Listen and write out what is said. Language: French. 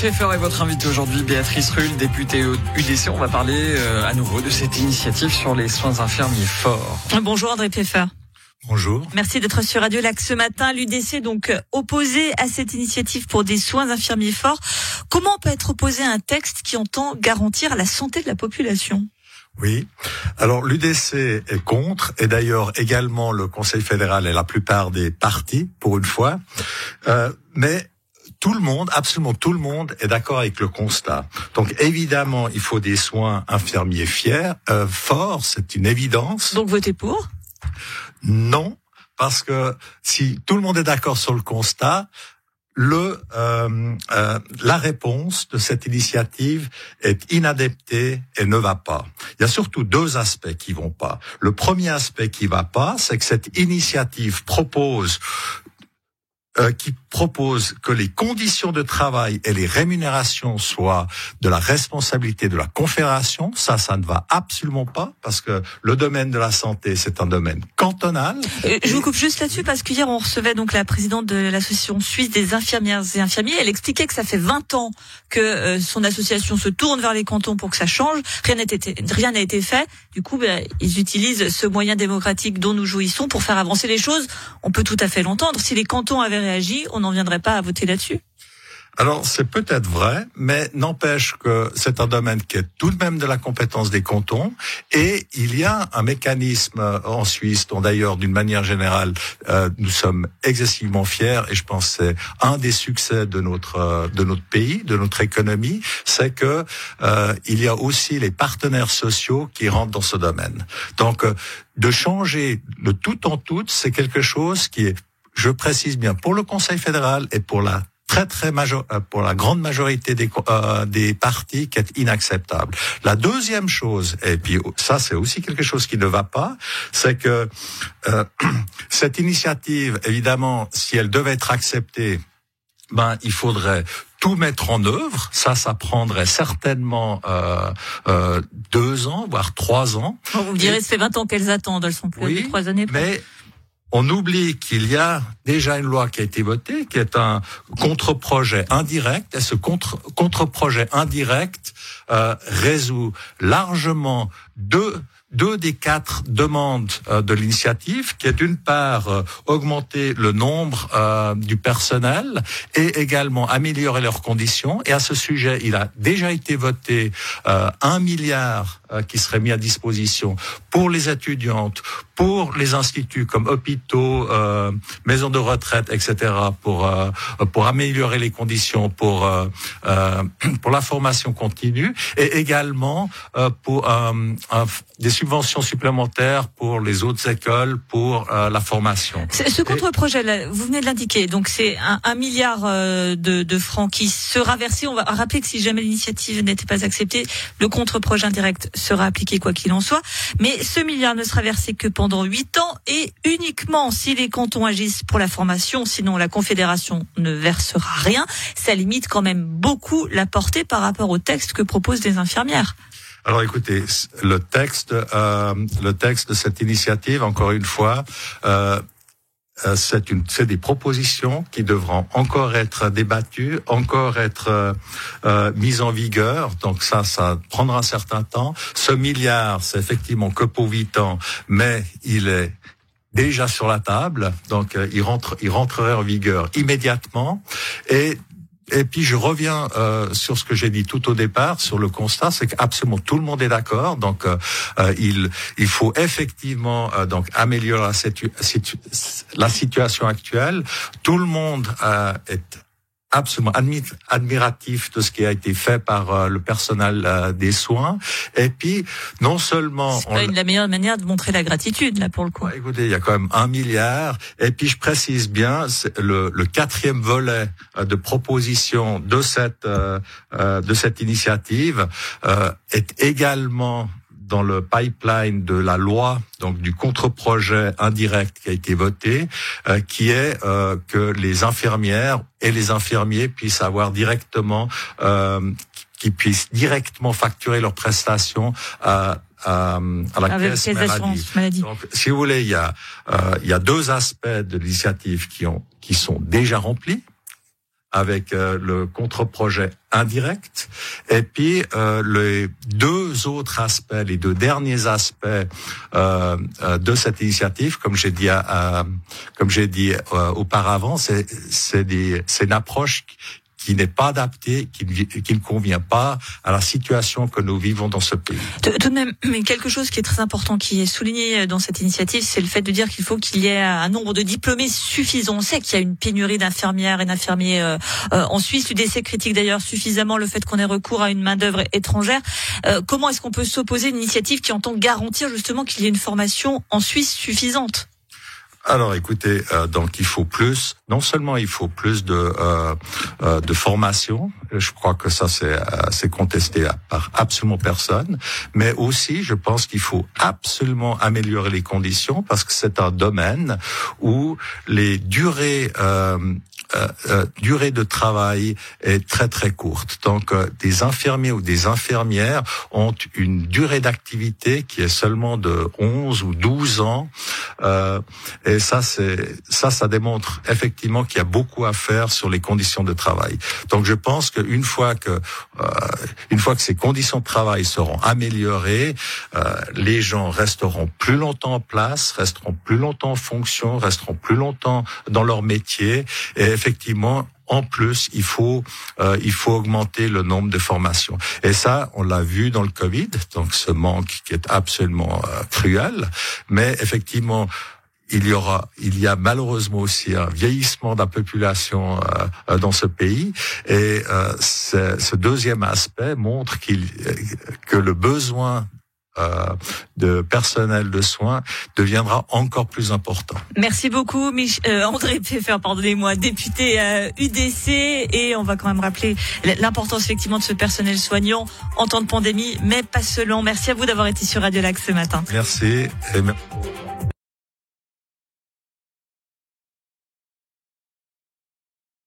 Pfeffer est votre invitée aujourd'hui, Béatrice Ruhl, députée UDC. On va parler à nouveau de cette initiative sur les soins infirmiers forts. Bonjour André Pfeffer. Bonjour. Merci d'être sur Radio-Lac ce matin. L'UDC donc opposé à cette initiative pour des soins infirmiers forts. Comment peut être opposé à un texte qui entend garantir la santé de la population ? Oui. Alors l'UDC est contre, et d'ailleurs également le Conseil fédéral et la plupart des partis, pour une fois. Mais tout le monde, absolument tout le monde, est d'accord avec le constat. Donc évidemment, il faut des soins infirmiers forts, c'est une évidence. Donc votez pour ? Non, parce que si tout le monde est d'accord sur le constat, la réponse de cette initiative est inadaptée et ne va pas. Il y a surtout deux aspects qui vont pas. Le premier aspect qui va pas, c'est que cette initiative propose que les conditions de travail et les rémunérations soient de la responsabilité de la Confédération. Ça ne va absolument pas, parce que le domaine de la santé, c'est un domaine cantonal. Je vous coupe juste là-dessus, parce qu'hier, on recevait donc la présidente de l'association suisse des infirmières et infirmiers. Elle expliquait que ça fait 20 ans que son association se tourne vers les cantons pour que ça change. Rien n'a été fait. Du coup, ils utilisent ce moyen démocratique dont nous jouissons pour faire avancer les choses. On peut tout à fait l'entendre. Si les cantons avaient réagi, on n'en viendrait pas à voter là-dessus. Alors, c'est peut-être vrai, mais n'empêche que c'est un domaine qui est tout de même de la compétence des cantons, et il y a un mécanisme en Suisse dont d'ailleurs, d'une manière générale, nous sommes excessivement fiers, et je pense que c'est un des succès de notre pays, de notre économie, c'est que il y a aussi les partenaires sociaux qui rentrent dans ce domaine. Donc, de changer le tout en tout, c'est quelque chose qui est, je précise bien, pour le Conseil fédéral et pour la grande majorité des partis, qui est inacceptable. La deuxième chose, et puis ça c'est aussi quelque chose qui ne va pas, c'est que cette initiative, évidemment, si elle devait être acceptée, il faudrait tout mettre en œuvre. Ça prendrait certainement 2 ans, voire 3 ans. Vous me direz, ça fait 20 ans qu'elles attendent, elles sont plus de 3 années. Mais on oublie qu'il y a déjà une loi qui a été votée, qui est un contre-projet indirect. Et ce contre-projet indirect résout largement deux des 4 demandes de l'initiative, qui est d'une part augmenter le nombre du personnel et également améliorer leurs conditions. Et à ce sujet, il a déjà été voté 1 milliard qui serait mis à disposition pour les étudiantes, pour les instituts comme hôpitaux, maisons de retraite, etc., pour améliorer les conditions, pour la formation continue, et également pour des subventions supplémentaires pour les autres écoles, pour la formation. Ce contre-projet, là, vous venez de l'indiquer, donc c'est un milliard de francs qui sera versé. On va rappeler que si jamais l'initiative n'était pas acceptée, le contre-projet indirect sera appliqué quoi qu'il en soit. Mais ce milliard ne sera versé que pendant 8 ans et uniquement si les cantons agissent pour la formation, sinon la Confédération ne versera rien. Ça limite quand même beaucoup la portée par rapport au texte que proposent les infirmières. Alors écoutez, le texte de cette initiative, encore une fois, c'est des propositions qui devront encore être débattues, encore être mises en vigueur. Donc ça prendra un certain temps. Ce milliard, c'est effectivement que pour 8 ans, mais il est déjà sur la table. Donc il rentrerait en vigueur immédiatement. Et puis je reviens sur ce que j'ai dit tout au départ, sur le constat, c'est qu'absolument tout le monde est d'accord. Donc il faut effectivement donc améliorer la situation actuelle. Tout le monde est absolument admiratif de ce qui a été fait par le personnel des soins. Et puis, non seulement... C'est pas la meilleure manière de montrer la gratitude, là, pour le coup. Ouais, écoutez, il y a quand même 1 milliard. Et puis, je précise bien, c'est le 4e volet de proposition de cette initiative est également dans le pipeline de la loi, donc du contre-projet indirect qui a été voté, qui est que les infirmières et les infirmiers puissent avoir directement facturer leurs prestations à la caisse maladie. Donc, si vous voulez, il y a 2 aspects de l'initiative qui sont déjà remplis. avec le contre-projet indirect. Et puis les deux autres aspects, les deux derniers aspects de cette initiative, comme j'ai dit, auparavant, c'est une approche qui n'est pas adapté, qui ne convient pas à la situation que nous vivons dans ce pays. Tout de même, mais quelque chose qui est très important, qui est souligné dans cette initiative, c'est le fait de dire qu'il faut qu'il y ait un nombre de diplômés suffisant. On sait qu'il y a une pénurie d'infirmières et d'infirmiers en Suisse. L'UDC critique d'ailleurs suffisamment le fait qu'on ait recours à une main-d'œuvre étrangère. Comment est-ce qu'on peut s'opposer à une initiative qui entend garantir justement qu'il y ait une formation en Suisse suffisante ? Alors, écoutez, donc il faut plus. Non seulement il faut plus de formation. Je crois que ça c'est contesté par absolument personne. Mais aussi, je pense qu'il faut absolument améliorer les conditions parce que c'est un domaine où les durée de travail est très très courte. Donc des infirmiers ou des infirmières ont une durée d'activité qui est seulement de 11 ou 12 ans et ça démontre effectivement qu'il y a beaucoup à faire sur les conditions de travail. Donc je pense que une fois que ces conditions de travail seront améliorées, les gens resteront plus longtemps en place, resteront plus longtemps en fonction, resteront plus longtemps dans leur métier. Et effectivement, en plus, il faut augmenter le nombre de formations. Et ça, on l'a vu dans le Covid, donc ce manque qui est absolument cruel. Mais effectivement, il y a malheureusement aussi un vieillissement de la population dans ce pays. Et ce deuxième aspect montre que le besoin de personnel de soins deviendra encore plus important. Merci beaucoup André Pfeffer, pardonnez-moi, député UDC, et on va quand même rappeler l'importance effectivement de ce personnel soignant en temps de pandémie, mais pas seulement. Merci à vous d'avoir été sur Radio-Lac ce matin. Merci.